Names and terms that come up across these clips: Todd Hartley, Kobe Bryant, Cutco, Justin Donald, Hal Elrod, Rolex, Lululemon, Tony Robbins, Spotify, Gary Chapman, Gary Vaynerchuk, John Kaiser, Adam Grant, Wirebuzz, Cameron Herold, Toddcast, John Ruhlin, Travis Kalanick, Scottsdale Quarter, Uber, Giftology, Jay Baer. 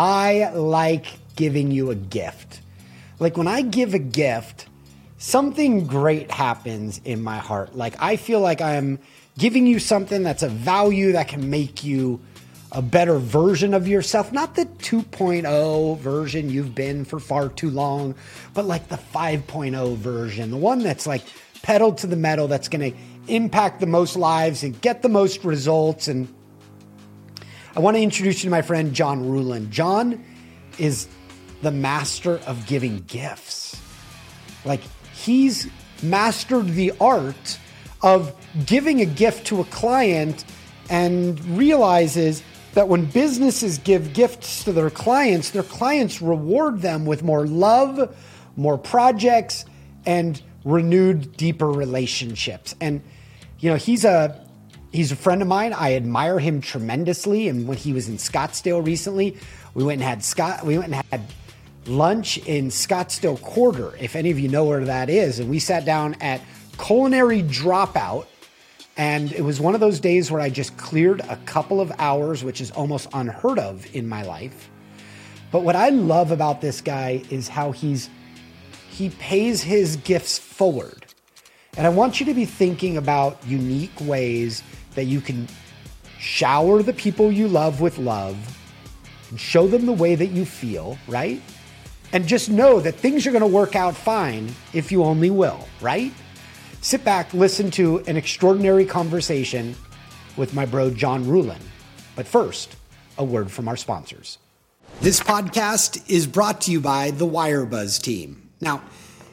I like giving you a gift. Like when I give a gift, something great happens in my heart. Like I feel like I'm giving you something that's a value that can make you a better version of yourself. Not the 2.0 version you've been for far too long, but like the 5.0 version, the one that's like pedal to the metal, that's going to impact the most lives and get the most results. And I want to introduce you to my friend, John Ruhlin. John is the master of giving gifts. Like he's mastered the art of giving a gift to a client and realizes that when businesses give gifts to their clients reward them with more love, more projects, and renewed, deeper relationships. And, you know, he's a friend of mine. I admire him tremendously. And when he was in Scottsdale recently, we went and had lunch in Scottsdale Quarter, if any of you know where that is. And we sat down at Culinary Dropout. And it was one of those days where I just cleared a couple of hours, which is almost unheard of in my life. But what I love about this guy is how he pays his gifts forward. And I want you to be thinking about unique ways that you can shower the people you love with love and show them the way that you feel, right? And just know that things are going to work out fine if you only will, right? Sit back, listen to an extraordinary conversation with my bro, John Ruhlin. But first, a word from our sponsors. This podcast is brought to you by the Wirebuzz team. Now,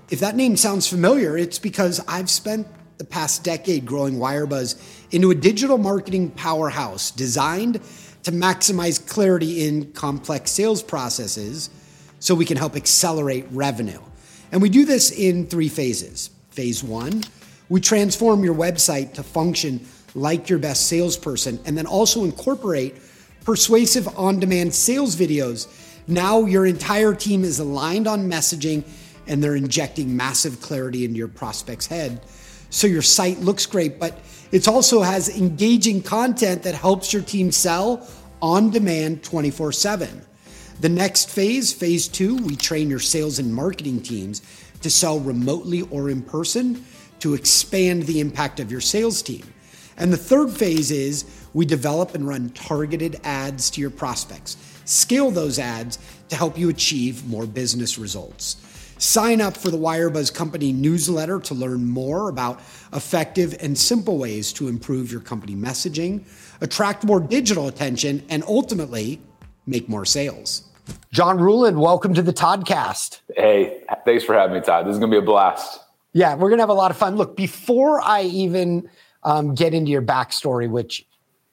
if that name sounds familiar, it's because I've spent the past decade growing Wirebuzz into a digital marketing powerhouse designed to maximize clarity in complex sales processes so we can help accelerate revenue. And we do this in three phases. Phase one, we transform your website to function like your best salesperson and then also incorporate persuasive on-demand sales videos. Now your entire team is aligned on messaging and they're injecting massive clarity into your prospect's head. So your site looks great, but it also has engaging content that helps your team sell on demand 24/7. The next phase, phase two, we train your sales and marketing teams to sell remotely or in person to expand the impact of your sales team. And the third phase is we develop and run targeted ads to your prospects. Scale those ads to help you achieve more business results. Sign up for the Wirebuzz Company newsletter to learn more about effective and simple ways to improve your company messaging, attract more digital attention, and ultimately make more sales. John Ruhlin, welcome to the Toddcast. Hey, thanks for having me, Todd. This is going to be a blast. Yeah, we're going to have a lot of fun. Look, before I even get into your backstory, which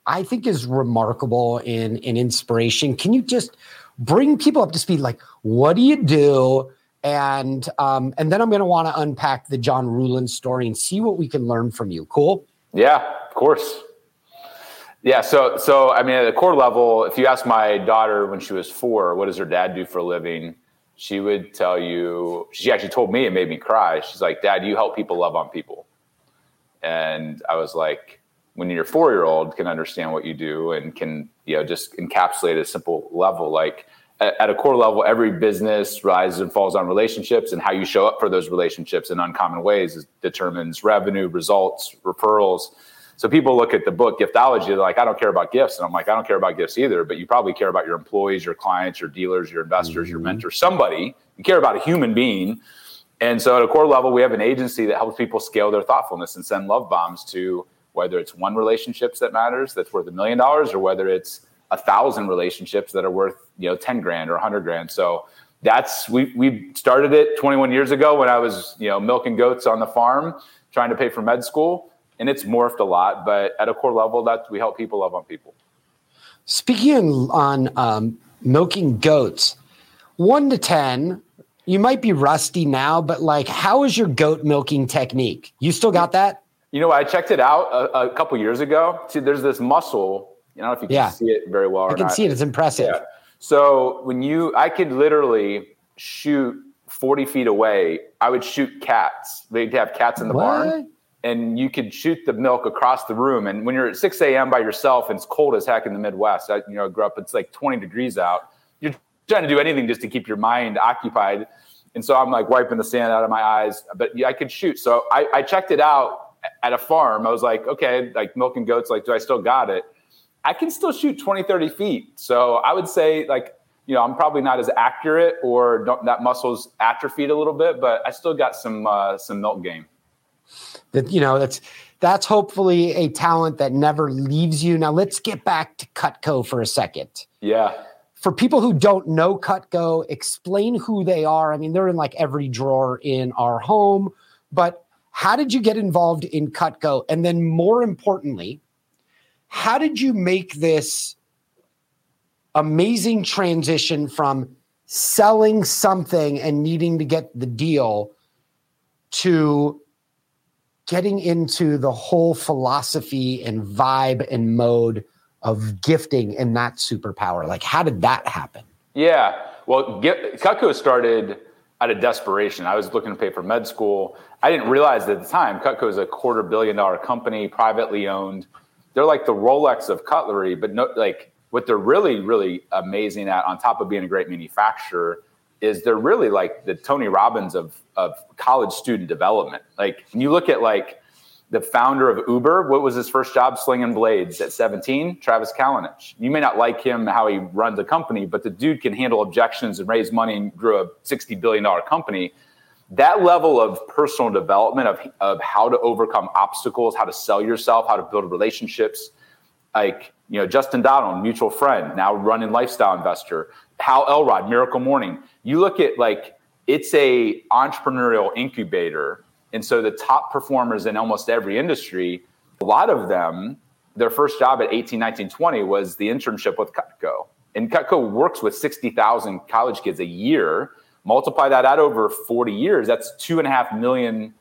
I think is remarkable in inspiration, can you just bring people up to speed? Like, what do you do? And then I'm going to want to unpack the John Ruhlin story and see what we can learn from you. Cool? Yeah, of course. Yeah, so I mean, at the core level, if you ask my daughter when she was 4, what does her dad do for a living? She would tell you, she actually told me, it made me cry. She's like, Dad, you help people love on people. And I was like, when your 4-year-old can understand what you do and can, you know, just encapsulate a simple level, like at a core level, every business rises and falls on relationships, and how you show up for those relationships in uncommon ways determines revenue, results, referrals. So people look at the book Giftology, they're like, I don't care about gifts. And I'm like, I don't care about gifts either, but you probably care about your employees, your clients, your dealers, your investors, your mentors, somebody. You care about a human being. And so at a core level, we have an agency that helps people scale their thoughtfulness and send love bombs to whether it's one relationship that matters that's worth $1 million or whether it's 1,000 relationships that are worth, you know, 10 grand or 100 grand. So that's, we started it 21 years ago when I was, you know, milking goats on the farm, trying to pay for med school. And it's morphed a lot, but at a core level, that we help people love on people. Speaking on milking goats, 1 to 10, you might be rusty now, but like, how is your goat milking technique? You still got that? You know, I checked it out a couple years ago. See, there's this muscle. You know, if you can see it very well or not. I can see it. It's impressive. Yeah. So I could literally shoot 40 feet away. I would shoot cats. They'd have cats in the barn. And you could shoot the milk across the room. And when you're at 6 a.m. by yourself and it's cold as heck in the Midwest, I grew up, it's like 20 degrees out. You're trying to do anything just to keep your mind occupied. And so I'm like wiping the sand out of my eyes, but yeah, I could shoot. So I checked it out at a farm. I was like, okay, like milking goats, like, do I still got it? I can still shoot 20, 30 feet. So I would say like, you know, I'm probably not as accurate or that muscle's atrophied a little bit, but I still got some milk game. That, you know, that's hopefully a talent that never leaves you. Now let's get back to Cutco for a second. Yeah. For people who don't know Cutco, explain who they are. I mean, they're in like every drawer in our home, but how did you get involved in Cutco? And then more importantly, how did you make this amazing transition from selling something and needing to get the deal to getting into the whole philosophy and vibe and mode of gifting and that superpower? Like, how did that happen? Yeah. Well, Cutco started out of desperation. I was looking to pay for med school. I didn't realize at the time, Cutco is a $250 million company, privately owned. They're like the Rolex of cutlery, but no, like what they're really, really amazing at on top of being a great manufacturer is they're really like the Tony Robbins of college student development. Like when you look at like, the founder of Uber, what was his first job? Slinging blades at 17, Travis Kalanick. You may not like him, how he runs a company, but the dude can handle objections and raise money and grew a $60 billion company. That level of personal development of how to overcome obstacles, how to sell yourself, how to build relationships. Like, you know, Justin Donald, mutual friend, now running lifestyle investor. Hal Elrod, Miracle Morning. You look at like, it's a entrepreneurial incubator. And so the top performers in almost every industry, a lot of them, their first job at 18, 19, 20 was the internship with Cutco. And Cutco works with 60,000 college kids a year. Multiply that out over 40 years, that's 2.5 million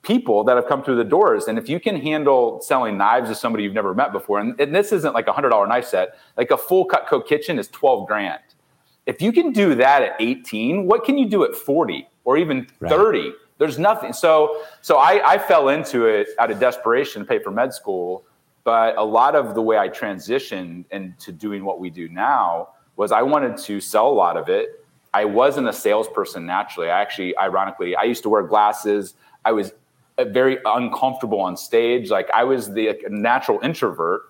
people that have come through the doors. And if you can handle selling knives to somebody you've never met before, and this isn't like $100 knife set, like a full Cutco kitchen is $12,000. If you can do that at 18, what can you do at 40 or even 30? Right. There's nothing. So I fell into it out of desperation to pay for med school. But a lot of the way I transitioned into doing what we do now was I wanted to sell a lot of it. I wasn't a salesperson naturally. I actually, ironically, I used to wear glasses. I was very uncomfortable on stage. Like I was the natural introvert.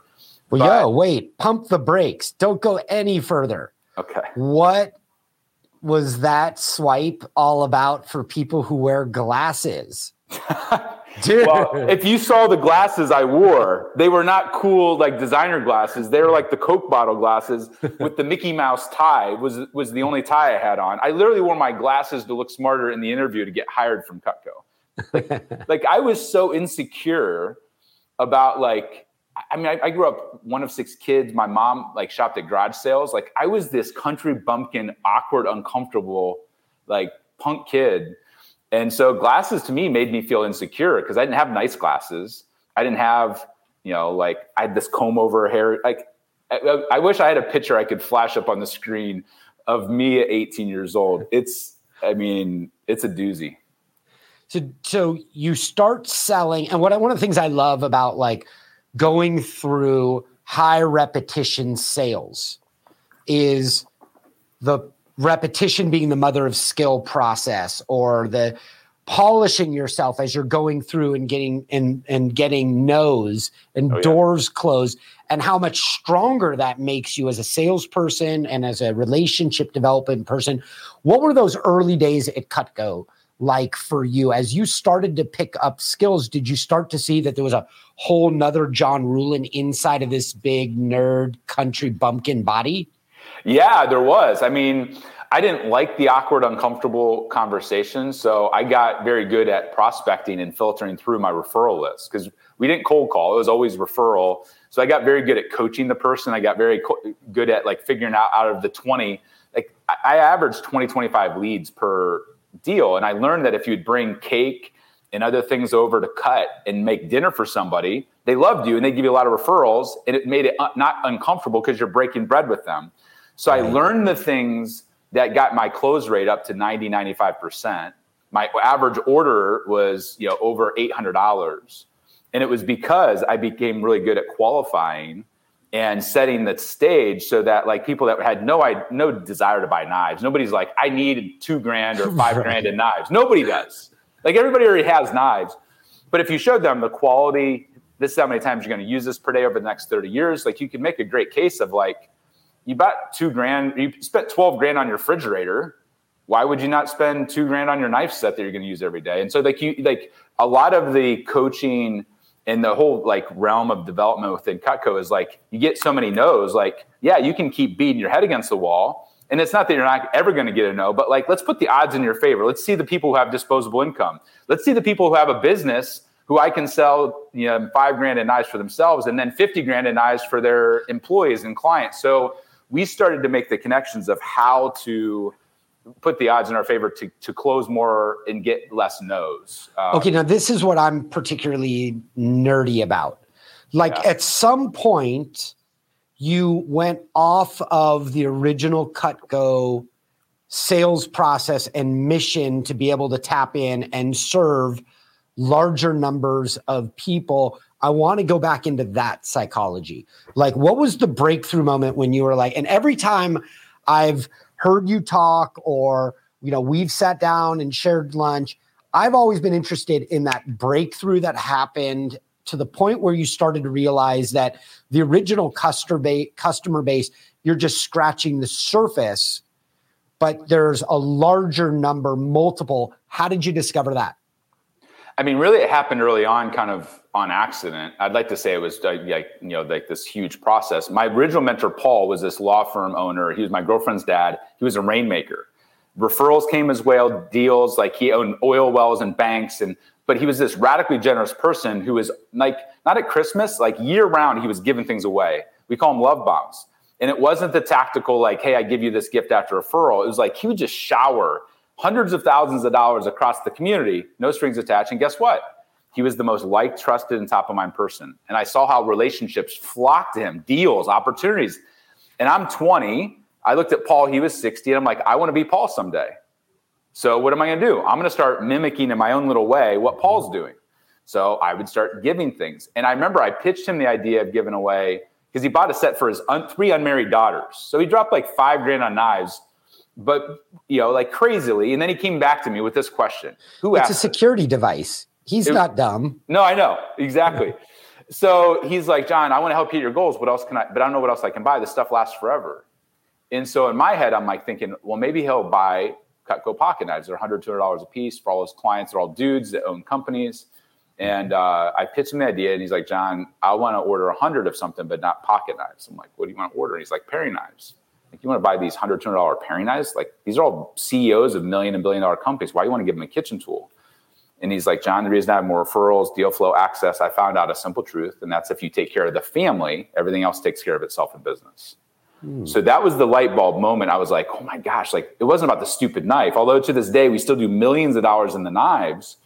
Well, wait, pump the brakes. Don't go any further. Okay. What was that swipe all about for people who wear glasses? Dude. Well, if you saw the glasses I wore, they were not cool like designer glasses. They were like the Coke bottle glasses with the Mickey Mouse tie was the only tie I had on. I literally wore my glasses to look smarter in the interview to get hired from Cutco. Like I was so insecure about like, I mean, I grew up one of six kids. My mom like shopped at garage sales. Like I was this country bumpkin, awkward, uncomfortable, like punk kid. And so glasses to me made me feel insecure because I didn't have nice glasses. I didn't have, you know, like I had this comb over hair. Like I wish I had a picture I could flash up on the screen of me at 18 years old. It's a doozy. So you start selling. And one of the things I love about like, going through high repetition sales is the repetition being the mother of skill process, or the polishing yourself as you're going through and getting no's and doors closed, and how much stronger that makes you as a salesperson and as a relationship development person. What were those early days at Cutco like for you? As you started to pick up skills, did you start to see that there was a whole nother John Ruhlin inside of this big nerd country bumpkin body? Yeah, there was. I mean, I didn't like the awkward, uncomfortable conversation. So I got very good at prospecting and filtering through my referral list because we didn't cold call. It was always referral. So I got very good at coaching the person. I got very good at like figuring out of the 20, like I averaged 20, 25 leads per deal. And I learned that if you'd bring cake and other things over to cut and make dinner for somebody, they loved you and they give you a lot of referrals, and it made it not uncomfortable because you're breaking bread with them. So I learned the things that got my close rate up to 90, 95%. My average order was, you know, over $800. And it was because I became really good at qualifying and setting the stage so that like people that had no desire to buy knives. Nobody's like, I need $2,000 or $5,000 in knives. Nobody does. Like everybody already has knives. But if you showed them the quality, this is how many times you're going to use this per day over the next 30 years. Like you can make a great case of like, you bought $2,000, you spent $12,000 on your refrigerator. Why would you not spend $2,000 on your knife set that you're going to use every day? And so like you, like a lot of the coaching and the whole like realm of development within Cutco is like, you get so many no's, like, yeah, you can keep beating your head against the wall. And it's not that you're not ever going to get a no, but like, let's put the odds in your favor. Let's see the people who have disposable income. Let's see the people who have a business who I can sell, you know, $5,000 in knives for themselves and then $50,000 in knives for their employees and clients. So we started to make the connections of how to put the odds in our favor to close more and get less no's. Okay, now this is what I'm particularly nerdy about. Like at some point, you went off of the original Cutco sales process and mission to be able to tap in and serve larger numbers of people. I want to go back into that psychology. Like, what was the breakthrough moment when you were like, and every time I've heard you talk or, you know, we've sat down and shared lunch, I've always been interested in that breakthrough that happened to the point where you started to realize that the original customer base, you're just scratching the surface, but there's a larger number, multiple. How did you discover that? I mean, really, it happened early on, kind of on accident. I'd like to say it was like, you know, like this huge process. My original mentor, Paul, was this law firm owner. He was my girlfriend's dad. He was a rainmaker. Referrals came his way, deals, like he owned oil wells and banks. But he was this radically generous person who was like, not at Christmas, like year round, he was giving things away. We call them love bombs. And it wasn't the tactical, like, hey, I give you this gift after referral. It was like, he would just shower hundreds of thousands of dollars across the community, no strings attached. And guess what? He was the most liked, trusted, and top-of-mind person. And I saw how relationships flocked to him, deals, opportunities. And I'm 20. I looked at Paul. He was 60. And I'm like, I want to be Paul someday. So what am I going to do? I'm going to start mimicking in my own little way what Paul's doing. So I would start giving things. And I remember I pitched him the idea of giving away because he bought a set for his three unmarried daughters. So he dropped like $5,000 on knives. But, you know, like crazily. And then he came back to me with this question. Who asked? It's a security device. He's not dumb. No, I know. Exactly. So he's like, John, I want to help you get your goals. What else can I? But I don't know what else I can buy. This stuff lasts forever. And so in my head, I'm like thinking, well, maybe he'll buy Cutco pocket knives. They're $100, $200 a piece for all his clients. They're all dudes that own companies. And I pitched him the idea. And he's like, John, I want to order 100 of something, but not pocket knives. I'm like, what do you want to order? And he's like, paring knives. Like, you want to buy these $100, $200 paring knives? Like, these are all CEOs of million and billion-dollar companies. Why do you want to give them a kitchen tool? And he's like, John, the reason I have more referrals, deal flow, access, I found out a simple truth, and that's if you take care of the family, everything else takes care of itself in business. So that was the light bulb moment. I was like, oh, my gosh. Like, it wasn't about the stupid knife. Although to this day, we still do millions of dollars in the knives.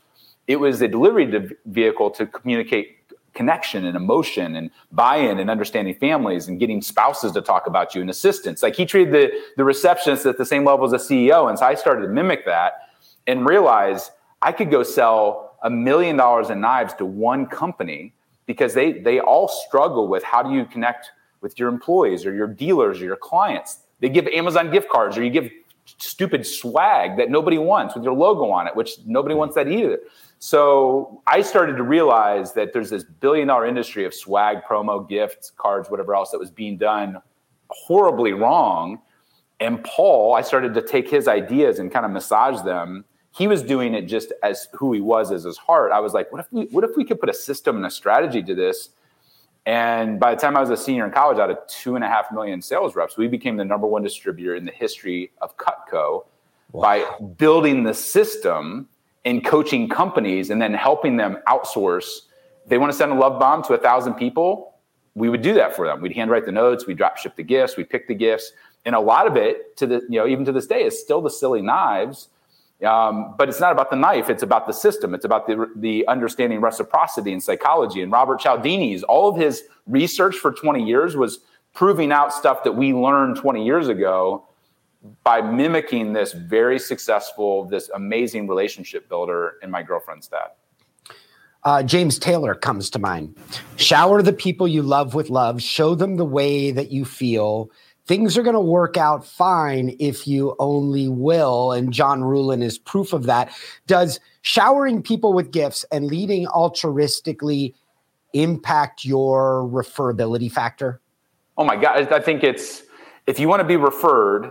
It was a delivery vehicle to communicate connection and emotion and buy-in and understanding families and getting spouses to talk about you and assistants. Like, he treated the receptionist at the same level as a CEO. And so I started to mimic that and realize I could go sell $1 million in knives to one company because they all struggle with how do you connect with your employees or your dealers or your clients. They give Amazon gift cards or you give stupid swag that nobody wants with your logo on it, which nobody wants that either. So I started to realize that there's this billion-dollar industry of swag, promo, gifts, cards, whatever else that was being done horribly wrong. And Paul, I started to take his ideas and kind of massage them. He was doing it just as who he was, as his heart. I was like, what if we could put a system and a strategy to this? And by the time I was a senior in college, out of 2.5 million sales reps, we became the number one distributor in the history of Cutco. Wow. By building the system and coaching companies and then helping them outsource. If they want to send a love bomb to 1,000 people, we would do that for them. We'd handwrite the notes, we'd drop ship the gifts, we'd pick the gifts. And a lot of it, even to this day, is still the silly knives. But it's not about the knife. It's about the system. It's about the understanding reciprocity and psychology. And Robert Cialdini's, all of his research for 20 years was proving out stuff that we learned 20 years ago by mimicking this very successful, this amazing relationship builder in my girlfriend's dad. James Taylor comes to mind. Shower the people you love with love. Show them the way that you feel. Things are going to work out fine if you only will. And John Ruhlin is proof of that. Does showering people with gifts and leading altruistically impact your referability factor? Oh my God. I think it's, if you want to be referred,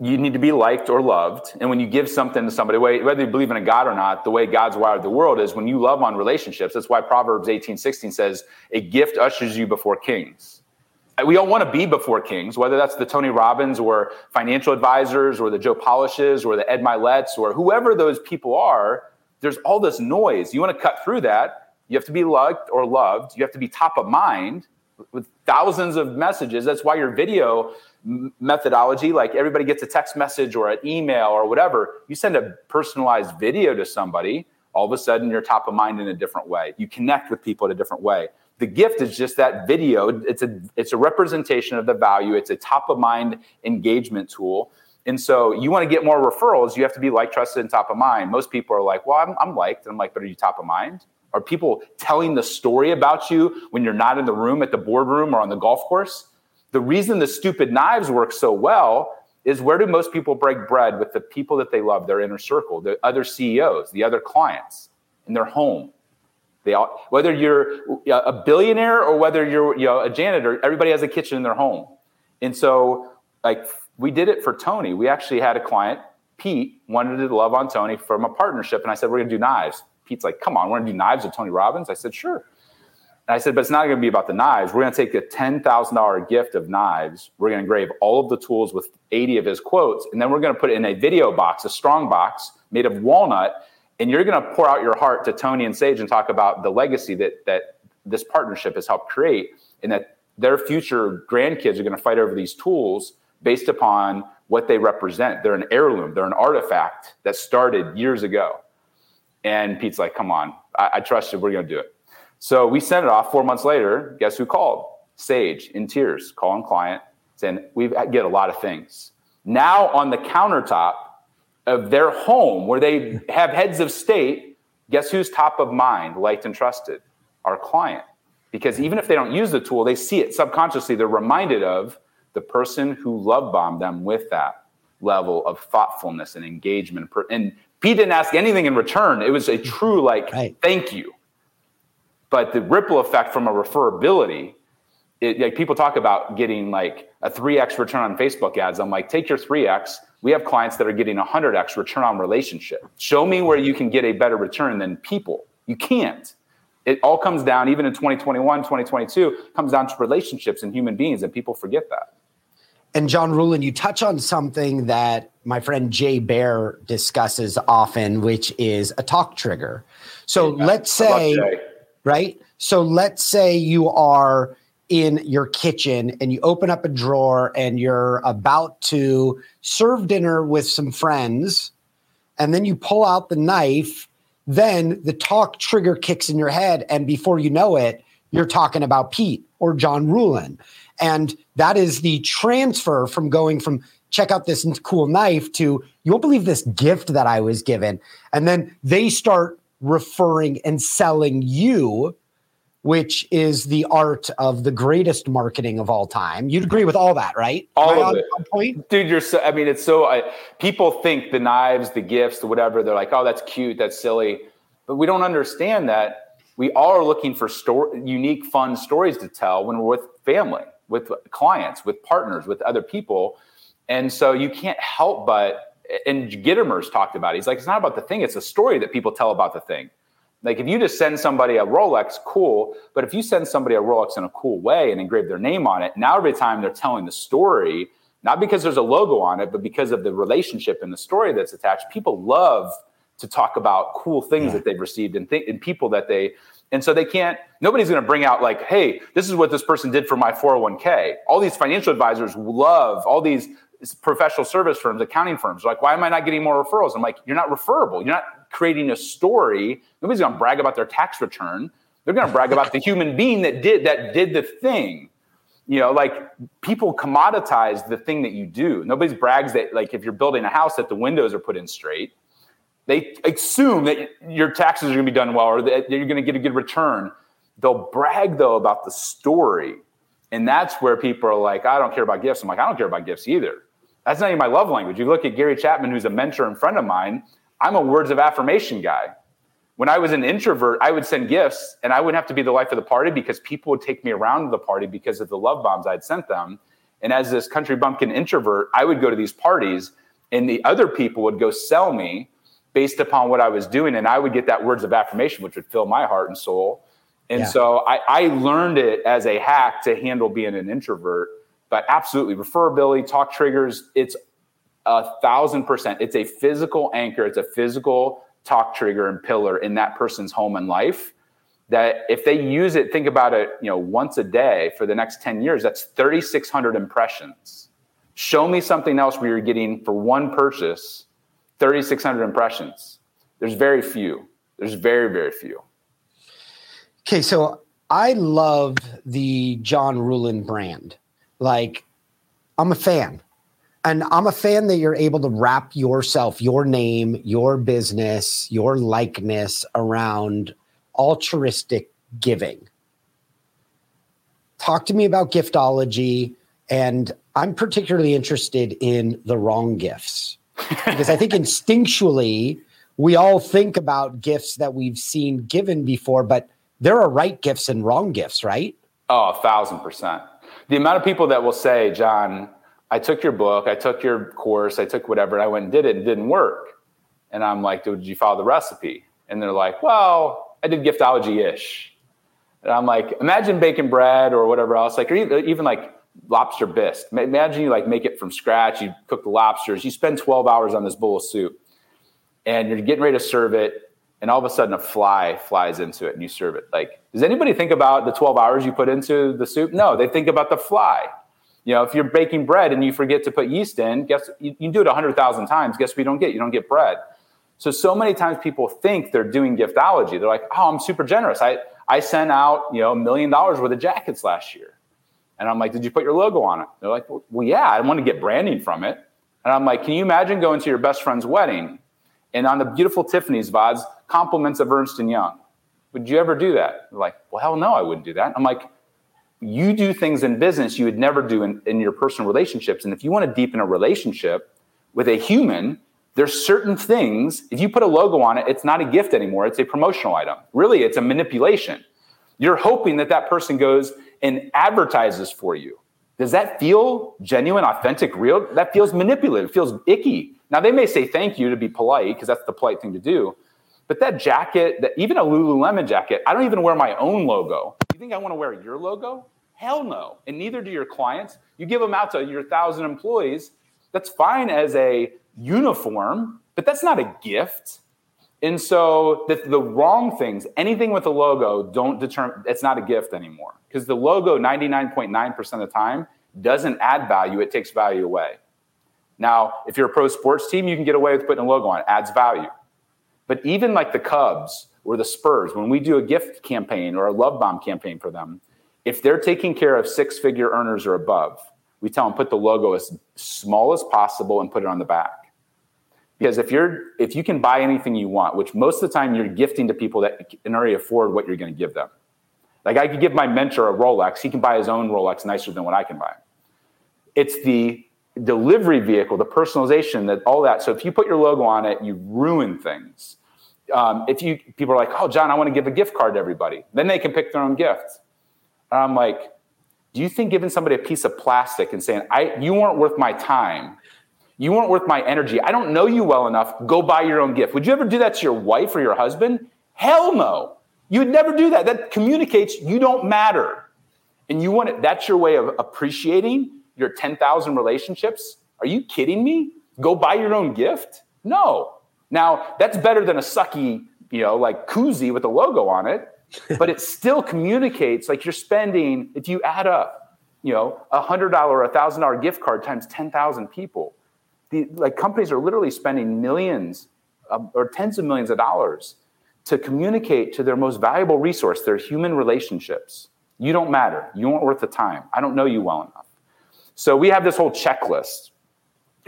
you need to be liked or loved. And when you give something to somebody, whether you believe in a God or not, the way God's wired the world is when you love on relationships. That's why Proverbs 18:16 says, a gift ushers you before kings. We all want to be before kings, whether that's the Tony Robbins or financial advisors or the Joe Polishes or the Ed Milet's or whoever those people are. There's all this noise. You want to cut through that. You have to be liked or loved. You have to be top of mind with thousands of messages. That's why your video methodology, like everybody gets a text message or an email or whatever, you send a personalized video to somebody, all of a sudden you're top of mind in a different way. You connect with people in a different way. The gift is just that video. It's a representation of the value. It's a top of mind engagement tool. And so you want to get more referrals, you have to be liked, trusted, and top of mind. Most people are like, well, I'm liked. And I'm like, but are you top of mind? Are people telling the story about you when you're not in the room at the boardroom or on the golf course? The reason the stupid knives work so well is where do most people break bread with the people that they love, their inner circle, the other CEOs, the other clients, in their home. They all, whether you're a billionaire or whether you're a janitor, everybody has a kitchen in their home. And so like we did it for Tony. We actually had a client, Pete, wanted to love on Tony from a partnership. And I said, we're going to do knives. Pete's like, come on, we're going to do knives with Tony Robbins? I said, sure. And I said, but it's not going to be about the knives. We're going to take a $10,000 gift of knives. We're going to engrave all of the tools with 80 of his quotes. And then we're going to put it in a video box, a strong box made of walnut. And you're going to pour out your heart to Tony and Sage and talk about the legacy that this partnership has helped create and that their future grandkids are going to fight over these tools based upon what they represent. They're an heirloom. They're an artifact that started years ago. And Pete's like, come on, I trust you. We're going to do it. So we sent it off. 4 months later, guess who called? Sage, in tears, calling client, saying, we get a lot of things. Now on the countertop of their home where they have heads of state, guess who's top of mind, liked and trusted? Our client. Because even if they don't use the tool, they see it subconsciously. They're reminded of the person who love bombed them with that level of thoughtfulness and engagement. And Pete didn't ask anything in return. It was a true, thank you. But the ripple effect from a referability, people talk about getting a 3x return on Facebook ads. I'm like, take your 3x. We have clients that are getting 100x return on relationship. Show me where you can get a better return than people. You can't. It all comes down, even in 2021, 2022, comes down to relationships and human beings, and people forget that. And John Ruhlin, you touch on something that my friend Jay Baer discusses often, which is a talk trigger. So let's say... Right? So let's say you are in your kitchen and you open up a drawer and you're about to serve dinner with some friends, and then you pull out the knife, then the talk trigger kicks in your head. And before you know it, you're talking about Pete or John Ruhlin. And that is the transfer from going from check out this cool knife to you won't believe this gift that I was given. And then they start referring and selling you, which is the art of the greatest marketing of all time. You'd agree with all that, right? All of it. On point? Dude, you're so, it's so, people think the knives, the gifts, the whatever, they're like, oh, that's cute, that's silly. But we don't understand that we all are looking for unique, fun stories to tell when we're with family, with clients, with partners, with other people. And so you can't help but, and Gittimer's talked about it. He's like, it's not about the thing. It's a story that people tell about the thing. Like if you just send somebody a Rolex, cool. But if you send somebody a Rolex in a cool way and engrave their name on it, now every time they're telling the story, not because there's a logo on it, but because of the relationship and the story that's attached, people love to talk about cool things that they've received and people that they, and so they can't, nobody's going to bring out like, hey, this is what this person did for my 401k. All these financial advisors love, all these professional service firms, accounting firms. Like, why am I not getting more referrals? I'm like, you're not referable. You're not creating a story. Nobody's going to brag about their tax return. They're going to brag about the human being that did the thing. People commoditize the thing that you do. Nobody's brags that if you're building a house that the windows are put in straight. They assume that your taxes are going to be done well or that you're going to get a good return. They'll brag, though, about the story. And that's where people are like, I don't care about gifts. I'm like, I don't care about gifts either. That's not even my love language. You look at Gary Chapman, who's a mentor and friend of mine. I'm a words of affirmation guy. When I was an introvert, I would send gifts, and I wouldn't have to be the life of the party because people would take me around to the party because of the love bombs I'd sent them. And as this country bumpkin introvert, I would go to these parties, and the other people would go sell me based upon what I was doing. And I would get that words of affirmation, which would fill my heart and soul. And so I learned it as a hack to handle being an introvert, but absolutely referability, talk triggers. It's 1,000%. It's a physical anchor. It's a physical talk trigger and pillar in that person's home and life that if they use it, think about it, you know, once a day for the next 10 years, that's 3,600 impressions. Show me something else where you're getting for one purchase, 3,600 impressions. There's very few. There's very, very few. Okay. So I love the John Ruhlin brand. Like, I'm a fan. And I'm a fan that you're able to wrap yourself, your name, your business, your likeness around altruistic giving. Talk to me about giftology. And I'm particularly interested in the wrong gifts. Because I think instinctually, we all think about gifts that we've seen given before, but there are right gifts and wrong gifts, right? Oh, 1,000%. The amount of people that will say, John, I took your book, I took your course, I took whatever, and I went and did it and it didn't work. And I'm like, did you follow the recipe? And they're like, well, I did Giftology-ish. And I'm like, imagine baking bread or whatever else, like, or even like lobster bisque. Imagine you like make it from scratch, you cook the lobsters, you spend 12 hours on this bowl of soup, and you're getting ready to serve it, and all of a sudden a fly flies into it and you serve it. Like, does anybody think about the 12 hours you put into the soup? No, they think about the fly. You know, if you're baking bread and you forget to put yeast in, guess you can do it 100,000 times. Guess what you don't get? You don't get bread. So many times people think they're doing giftology. They're like, oh, I'm super generous. I sent out, you know, $1 million worth of jackets last year. And I'm like, did you put your logo on it? They're like, well, yeah, I want to get branding from it. And I'm like, can you imagine going to your best friend's wedding and on the beautiful Tiffany's VODs, compliments of Ernst & Young? Would you ever do that? They're like, well, hell no, I wouldn't do that. I'm like, you do things in business you would never do in your personal relationships. And if you want to deepen a relationship with a human, there's certain things, if you put a logo on it, it's not a gift anymore. It's a promotional item. Really, it's a manipulation. You're hoping that that person goes and advertises for you. Does that feel genuine, authentic, real? That feels manipulative. It feels icky. Now, they may say thank you to be polite because that's the polite thing to do. But that jacket, that even a Lululemon jacket, I don't even wear my own logo. You think I want to wear your logo? Hell no. And neither do your clients. You give them out to your 1,000 employees. That's fine as a uniform, but that's not a gift. And so the wrong things, anything with a logo, don't determine, it's not a gift anymore. Because the logo 99.9% of the time doesn't add value, it takes value away. Now, if you're a pro sports team, you can get away with putting a logo on, it adds value. But even like the Cubs or the Spurs, when we do a gift campaign or a love bomb campaign for them, if they're taking care of six-figure earners or above, we tell them put the logo as small as possible and put it on the back. Because if you can buy anything you want, which most of the time you're gifting to people that can already afford what you're going to give them. Like I could give my mentor a Rolex. He can buy his own Rolex nicer than what I can buy. It's the delivery vehicle, the personalization, that all that. So if you put your logo on it, you ruin things. People are like, oh, John, I want to give a gift card to everybody. Then they can pick their own gift. And I'm like, do you think giving somebody a piece of plastic and saying, you weren't worth my time, you weren't worth my energy, I don't know you well enough, go buy your own gift. Would you ever do that to your wife or your husband? Hell no. You would never do that. That communicates you don't matter. And you want it. That's your way of appreciating your 10,000 relationships? Are you kidding me? Go buy your own gift? No. Now, that's better than a sucky, like koozie with a logo on it, but it still communicates like you're spending, if you add up, a $100 or a $1,000 gift card times 10,000 people. Companies are literally spending millions or tens of millions of dollars to communicate to their most valuable resource, their human relationships. You don't matter. You aren't worth the time. I don't know you well enough. So we have this whole checklist.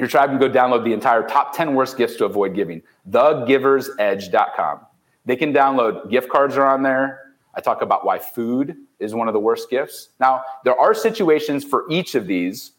Your tribe can go download the entire top 10 worst gifts to avoid giving, thegiversedge.com. They can download, gift cards are on there. I talk about why food is one of the worst gifts. Now, there are situations for each of these.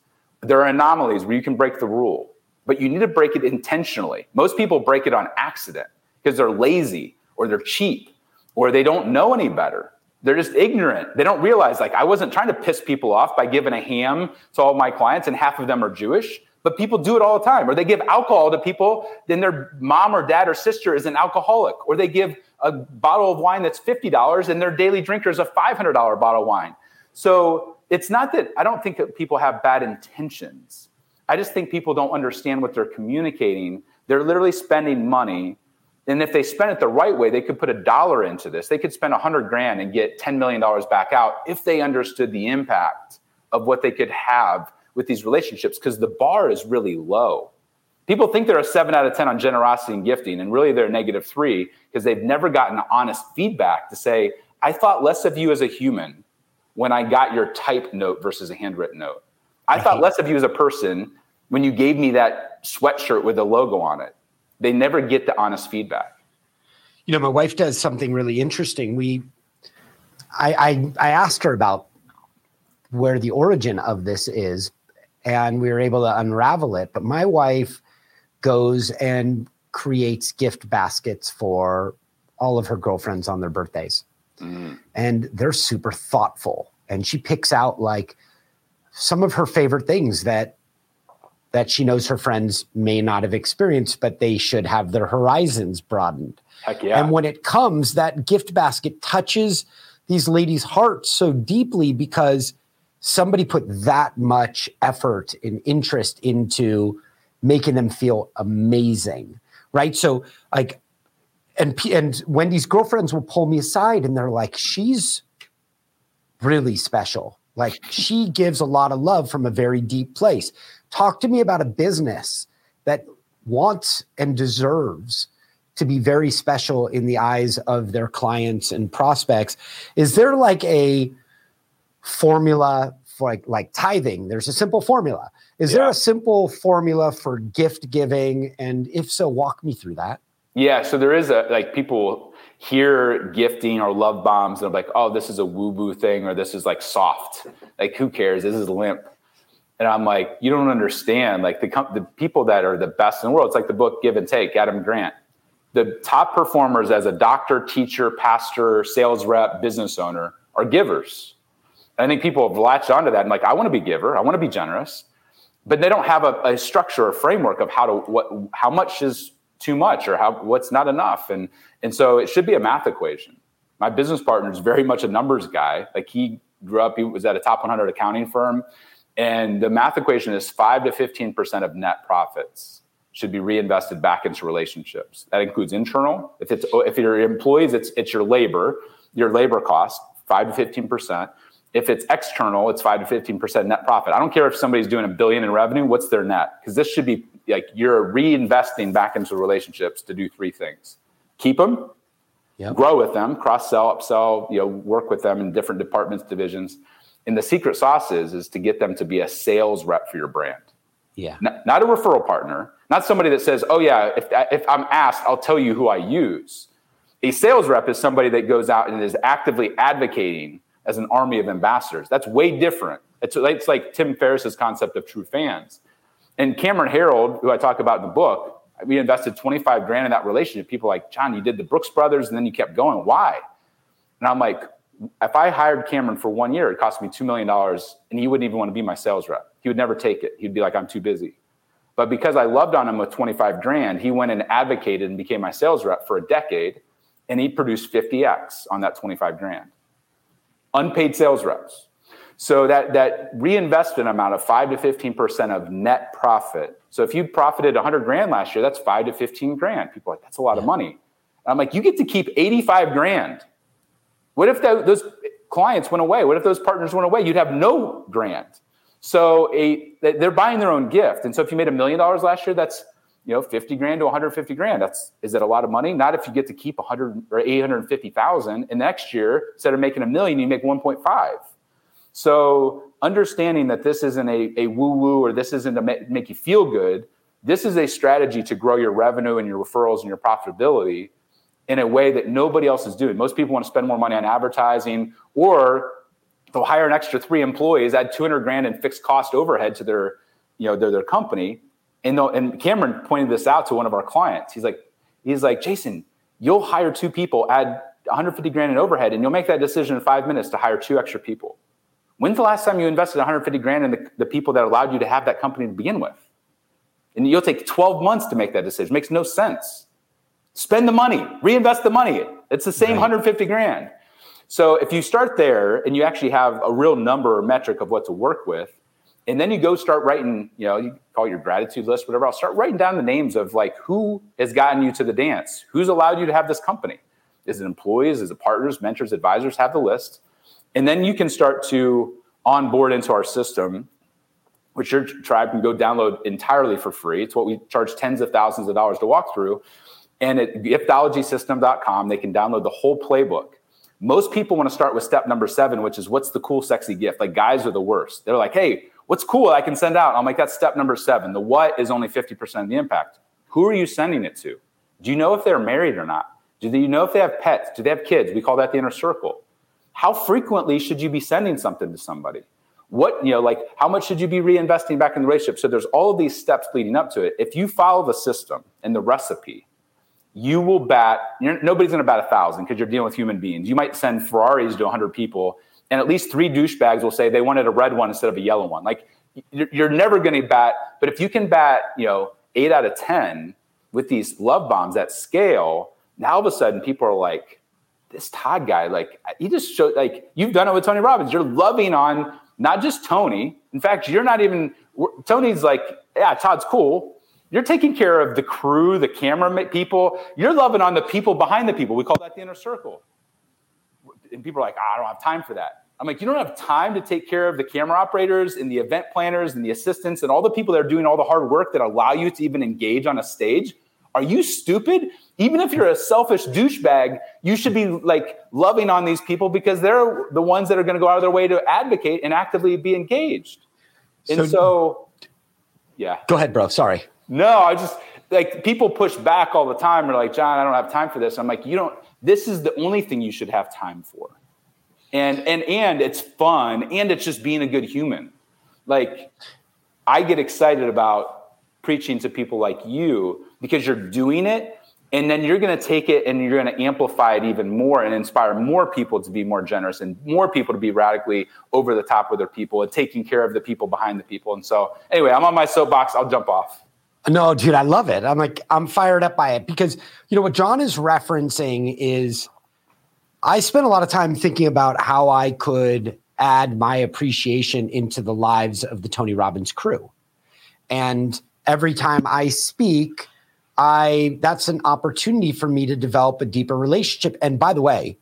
There are anomalies where you can break the rule, but you need to break it intentionally. Most people break it on accident because they're lazy or they're cheap or they don't know any better. They're just ignorant. They don't realize, like, I wasn't trying to piss people off by giving a ham to all my clients and half of them are Jewish, but people do it all the time. Or they give alcohol to people, then their mom or dad or sister is an alcoholic. Or they give a bottle of wine that's $50 and their daily drinker is a $500 bottle of wine. So it's not that I don't think that people have bad intentions. I just think people don't understand what they're communicating. They're literally spending money. And if they spend it the right way, they could put $1 into this. They could spend $100,000 and get $10 million back out if they understood the impact of what they could have with these relationships, because the bar is really low. People think they're a 7 out of 10 on generosity and gifting, and really they're a -3 because they've never gotten honest feedback to say, I thought less of you as a human when I got your typed note versus a handwritten note. I thought less of you as a person when you gave me that sweatshirt with a logo on it. They never get the honest feedback. You know, my wife does something really interesting. I asked her about where the origin of this is, and we were able to unravel it. But my wife goes and creates gift baskets for all of her girlfriends on their birthdays. Mm. And they're super thoughtful. And she picks out, like, some of her favorite things that she knows her friends may not have experienced, but they should have their horizons broadened. Heck yeah. And when it comes, that gift basket touches these ladies' hearts so deeply because somebody put that much effort and interest into making them feel amazing, right? So, like, and Wendy's girlfriends will pull me aside and they're like, she's really special. Like, she gives a lot of love from a very deep place. Talk to me about a business that wants and deserves to be very special in the eyes of their clients and prospects. Is there, like, a formula for like tithing? There's a simple formula. Is there a simple formula for gift giving? And if so, walk me through that. Yeah. So there is people hear gifting or love bombs and they're like, oh, this is a woo-woo thing, or this is like soft. Like, who cares? This is limp. And I'm like, you don't understand. Like, the people that are the best in the world, it's like the book Give and Take, Adam Grant. The top performers as a doctor, teacher, pastor, sales rep, business owner are givers. And I think people have latched onto that and like, I want to be a giver. I want to be generous. But they don't have a structure or framework of how much is too much or what's not enough. And so it should be a math equation. My business partner is very much a numbers guy. Like, he grew up, he was at a top 100 accounting firm. And the math equation is 5 to 15% of net profits should be reinvested back into relationships. That includes internal. If your employees, it's your labor cost, 5 to 15%. If it's external, it's 5 to 15% net profit. I don't care if somebody's doing $1 billion in revenue, what's their net? Because this should be like you're reinvesting back into relationships to do three things. Keep them, grow with them, cross-sell, upsell, work with them in different departments, divisions. And the secret sauce is to get them to be a sales rep for your brand. Yeah. Not a referral partner, not somebody that says, oh yeah, if I'm asked, I'll tell you who I use. A sales rep is somebody that goes out and is actively advocating as an army of ambassadors. That's way different. It's like Tim Ferriss's concept of true fans. And Cameron Herold, who I talk about in the book, we invested $25,000 in that relationship. People are like, John, you did the Brooks Brothers and then you kept going. Why? And I'm like, if I hired Cameron for 1 year, it cost me $2 million and he wouldn't even want to be my sales rep. He would never take it. He'd be like, I'm too busy. But because I loved on him with $25,000, he went and advocated and became my sales rep for a decade. And he produced 50X on that $25,000. Unpaid sales reps. So that reinvestment amount of 5 to 15% of net profit. So if you profited $100,000 last year, that's 5 to 15 grand. People are like, that's a lot of money. And I'm like, you get to keep 85 grand. What if those clients went away? What if those partners went away? You'd have no grand. So they're buying their own gift. And so if you made $1 million last year, that's $50,000 to $150,000. Is that a lot of money? Not if you get to keep 100 or 850,000. And next year, instead of making $1 million, you make 1.5. So understanding that this isn't a woo-woo or this isn't to make you feel good. This is a strategy to grow your revenue and your referrals and your profitability in a way that nobody else is doing. Most people want to spend more money on advertising, or they'll hire an extra 3 employees, add $200,000 in fixed cost overhead to their, you know, their company. And Cameron pointed this out to one of our clients. He's like, Jason, you'll hire 2 people, add $150,000 in overhead, and you'll make that decision in 5 minutes to hire 2 extra people. When's the last time you invested $150,000 in the people that allowed you to have that company to begin with? And you'll take 12 months to make that decision. Makes no sense. Spend the money, reinvest the money. It's the same $150,000. So if you start there and you actually have a real number or metric of what to work with, and then you go start writing, you know, you call your gratitude list, whatever else, start writing down the names of like who has gotten you to the dance, who's allowed you to have this company. Is it employees? Is it partners, mentors, advisors? Have the list. And then you can start to onboard into our system, which your tribe can go download entirely for free. It's what we charge tens of thousands of dollars to walk through. And at giftologysystem.com, they can download the whole playbook. Most people want to start with step number 7, which is what's the cool, sexy gift? Like guys are the worst. They're like, hey, what's cool I can send out? I'm like, that's step number 7. The what is only 50% of the impact. Who are you sending it to? Do you know if they're married or not? Do you know if they have pets? Do they have kids? We call that the inner circle. How frequently should you be sending something to somebody? What, you know, like how much should you be reinvesting back in the relationship? So there's all of these steps leading up to it. If you follow the system and the recipe, you will bat, nobody's going to bat 1,000 because you're dealing with human beings. You might send Ferraris to 100 people, and at least 3 douchebags will say they wanted a red one instead of a yellow one. Like you're never going to bat, but if you can bat, you know, 8 out of 10 with these love bombs at scale, now all of a sudden people are like, this Todd guy, like he just showed, like you've done it with Tony Robbins. You're loving on not just Tony. In fact, you're not even, Tony's like, yeah, Todd's cool. You're taking care of the crew, the camera people. You're loving on the people behind the people. We call that the inner circle. And people are like, I don't have time for that. I'm like, you don't have time to take care of the camera operators and the event planners and the assistants and all the people that are doing all the hard work that allow you to even engage on a stage. Are you stupid? Even if you're a selfish douchebag, you should be like loving on these people because they're the ones that are going to go out of their way to advocate and actively be engaged. And so yeah. Go ahead, bro. Sorry. No, I just like people push back all the time. They're like, John, I don't have time for this. I'm like, you don't, this is the only thing you should have time for. And it's fun. And it's just being a good human. Like I get excited about preaching to people like you because you're doing it. And then you're going to take it and you're going to amplify it even more and inspire more people to be more generous and more people to be radically over the top with their people and taking care of the people behind the people. And so anyway, I'm on my soapbox. I'll jump off. No, dude, I love it. I'm like, I'm fired up by it because, you know, what John is referencing is I spent a lot of time thinking about how I could add my appreciation into the lives of the Tony Robbins crew. And every time I speak, that's an opportunity for me to develop a deeper relationship. And by the way,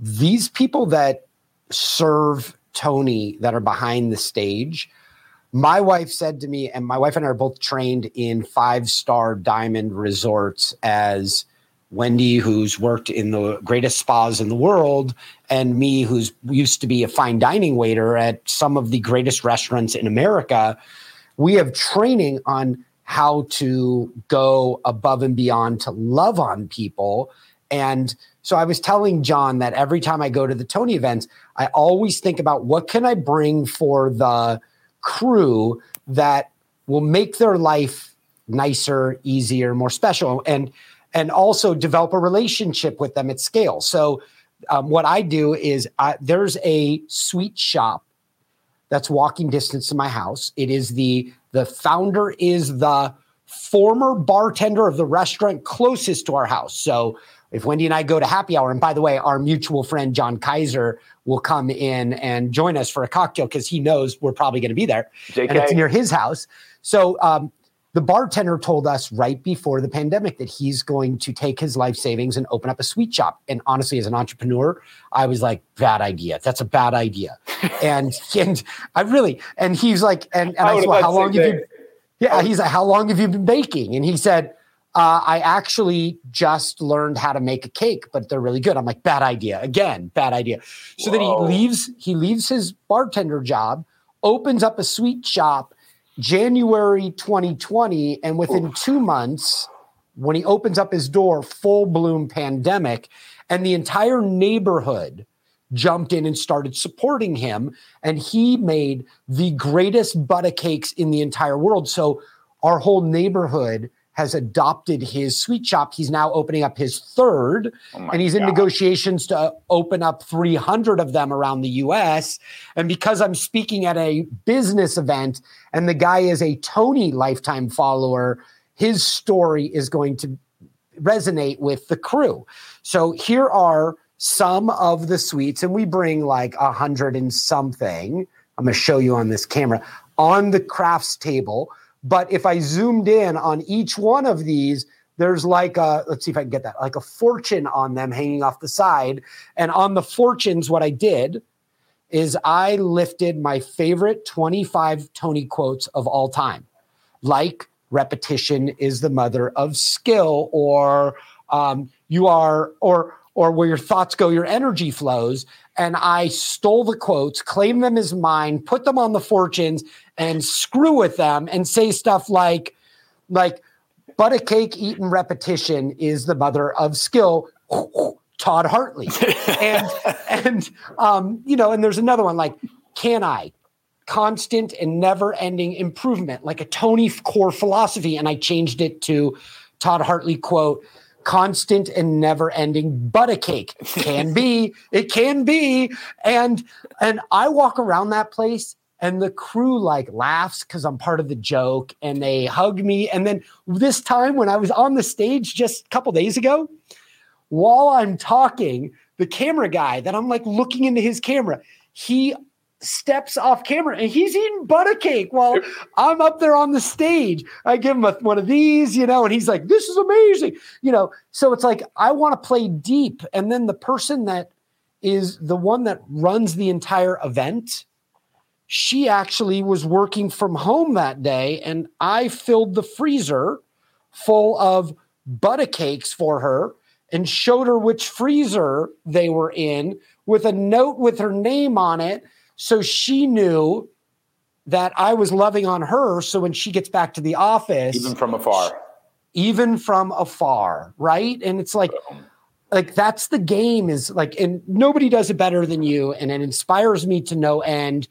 these people that serve Tony that are behind the stage, my wife said to me, and my wife and I are both trained in 5-star diamond resorts as Wendy, who's worked in the greatest spas in the world, and me, who's used to be a fine dining waiter at some of the greatest restaurants in America. We have training on how to go above and beyond to love on people. And so I was telling John that every time I go to the Tony events, I always think about what can I bring for the crew that will make their life nicer, easier, more special, and also develop a relationship with them at scale. So what I do is there's a sweet shop that's walking distance to my house. It is the founder is the former bartender of the restaurant closest to our house. So if Wendy and I go to happy hour, and by the way, our mutual friend, John Kaiser, will come in and join us for a cocktail because he knows we're probably going to be there. JK. And it's near his house. So the bartender told us right before the pandemic that he's going to take his life savings and open up a sweet shop. And honestly, as an entrepreneur, I was like, bad idea. That's a bad idea. and I really, and he's like, and I said, well, how long have you, yeah, he's like, how long have you been baking? And he said, I actually just learned how to make a cake, but they're really good. I'm like, bad idea. Again, bad idea. So then he leaves his bartender job, opens up a sweet shop January 2020, and within 2 months, when he opens up his door, full bloom pandemic, and the entire neighborhood jumped in and started supporting him, and he made the greatest butter cakes in the entire world. So our whole neighborhood has adopted his sweet shop. He's now opening up his third, and he's in negotiations to open up 300 of them around the US. And because I'm speaking at a business event and the guy is a Tony lifetime follower, his story is going to resonate with the crew. So here are some of the sweets, and we bring like 100 and something. I'm going to show you on this camera on the crafts table. But if I zoomed in on each one of these, there's like a, let's see if I can get that, like a fortune on them hanging off the side. And on the fortunes, what I did is I lifted my favorite 25 Tony quotes of all time, like repetition is the mother of skill, or you are, or where your thoughts go, your energy flows. And I stole the quotes, claimed them as mine, put them on the fortunes, and screw with them and say stuff like, but a cake eaten repetition is the mother of skill, Todd Hartley. And you know, and there's another one like, can I? Constant and never-ending improvement, like a Tony core philosophy. And I changed it to Todd Hartley quote, constant and never-ending butter cake. Can be. It can be. And I walk around that place and the crew like laughs because I'm part of the joke, and they hug me. And then this time when I was on the stage just a couple days ago, while I'm talking, the camera guy that I'm like looking into his camera, he steps off camera and he's eating butter cake while I'm up there on the stage. I give him one of these, you know, and he's like, this is amazing. You know, so it's like, I want to play deep. And then the person that is the one that runs the entire event, she actually was working from home that day, and I filled the freezer full of butter cakes for her and showed her which freezer they were in with a note with her name on it. So she knew that I was loving on her. So when she gets back to the office, even from afar. Right. And it's like that's the game is like, and nobody does it better than you. And it inspires me to no end.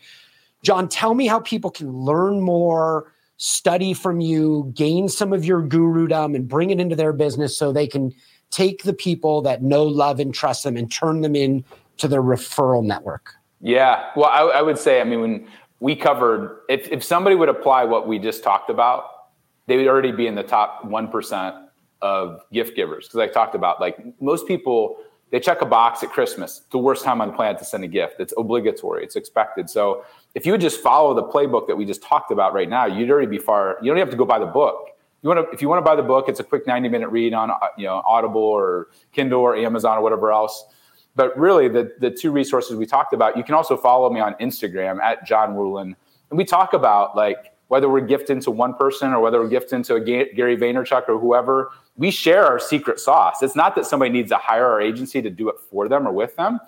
John, tell me how people can learn more, study from you, gain some of your gurudom and bring it into their business so they can take the people that know, love, and trust them and turn them into their referral network. Yeah. Well, I would say, I mean, when we covered, if somebody would apply what we just talked about, they would already be in the top 1% of gift givers. Because I talked about, like, most people, they check a box at Christmas. It's the worst time on the planet to send a gift. It's obligatory. It's expected. So if you would just follow the playbook that we just talked about right now, you'd already be far. You don't have to go buy the book. If you want to buy the book, it's a quick 90-minute read on, you know, Audible or Kindle or Amazon or whatever else. But really, the two resources we talked about, you can also follow me on Instagram at John Ruhlin. And we talk about, like, whether we're gifting to one person or whether we're gifting to a Gary Vaynerchuk or whoever, we share our secret sauce. It's not that somebody needs to hire our agency to do it for them or with them.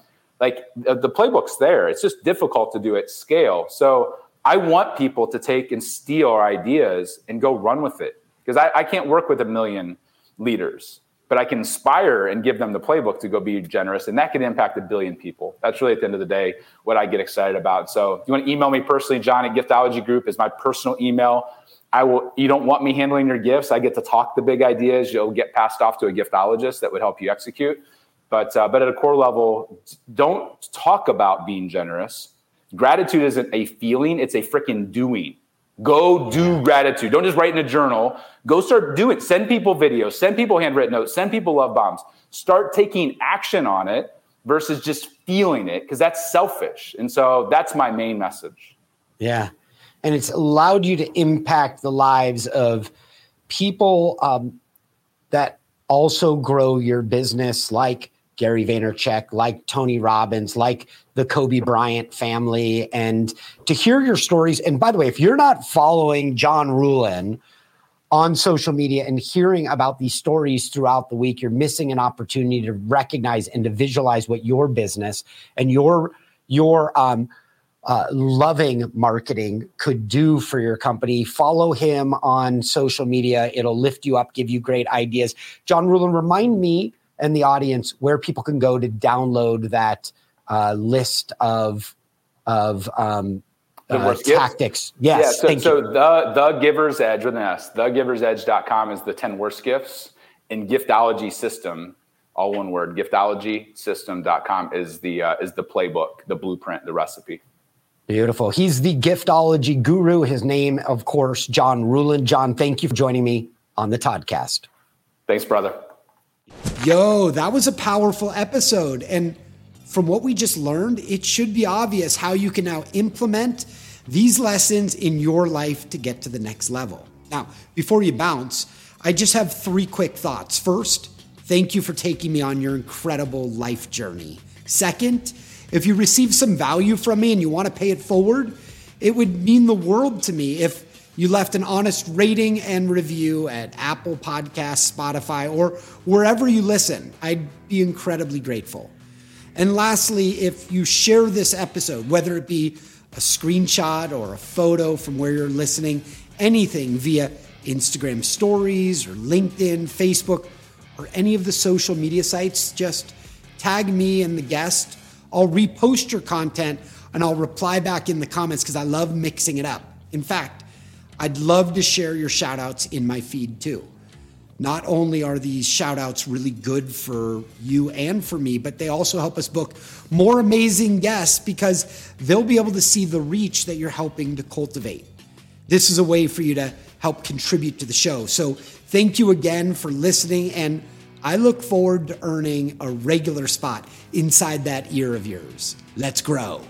Like, the playbook's there. It's just difficult to do at scale. So I want people to take and steal our ideas and go run with it. Because I can't work with 1 million leaders. But I can inspire and give them the playbook to go be generous. And that can impact 1 billion people. That's really, at the end of the day, what I get excited about. So if you want to email me personally, John at Giftology Group is my personal email. You don't want me handling your gifts. I get to talk the big ideas. You'll get passed off to a giftologist that would help you execute. But at a core level, don't talk about being generous. Gratitude isn't a feeling. It's a freaking doing. Go do gratitude. Don't just write in a journal. Go start doing it. Send people videos. Send people handwritten notes. Send people love bombs. Start taking action on it versus just feeling it, because that's selfish. And so that's my main message. Yeah. And it's allowed you to impact the lives of people that also grow your business, like Gary Vaynerchuk, like Tony Robbins, like the Kobe Bryant family, and to hear your stories. And by the way, if you're not following John Ruhlin on social media and hearing about these stories throughout the week, you're missing an opportunity to recognize and to visualize what your business and your loving marketing could do for your company. Follow him on social media. It'll lift you up, give you great ideas. John Ruhlin, remind me and the audience where people can go to download that list of tactics. Yes. Yeah, so the Giver's Edge with an S, thegiversedge.com is the 10 worst gifts, and Giftology System, all one word, giftologysystem.com is the playbook, the blueprint, the recipe. Beautiful. He's the Giftology guru. His name, of course, John Ruhlin. John, thank you for joining me on the Toddcast. Thanks, brother. Yo, that was a powerful episode. And from what we just learned, it should be obvious how you can now implement these lessons in your life to get to the next level. Now, before you bounce, I just have 3 quick thoughts. First, thank you for taking me on your incredible life journey. Second, if you receive some value from me and you want to pay it forward, it would mean the world to me if you left an honest rating and review at Apple Podcasts, Spotify, or wherever you listen. I'd be incredibly grateful. And lastly, if you share this episode, whether it be a screenshot or a photo from where you're listening, anything via Instagram stories or LinkedIn, Facebook, or any of the social media sites, just tag me and the guest. I'll repost your content and I'll reply back in the comments because I love mixing it up. In fact, I'd love to share your shout outs in my feed too. Not only are these shout outs really good for you and for me, but they also help us book more amazing guests because they'll be able to see the reach that you're helping to cultivate. This is a way for you to help contribute to the show. So thank you again for listening, and I look forward to earning a regular spot inside that ear of yours. Let's grow.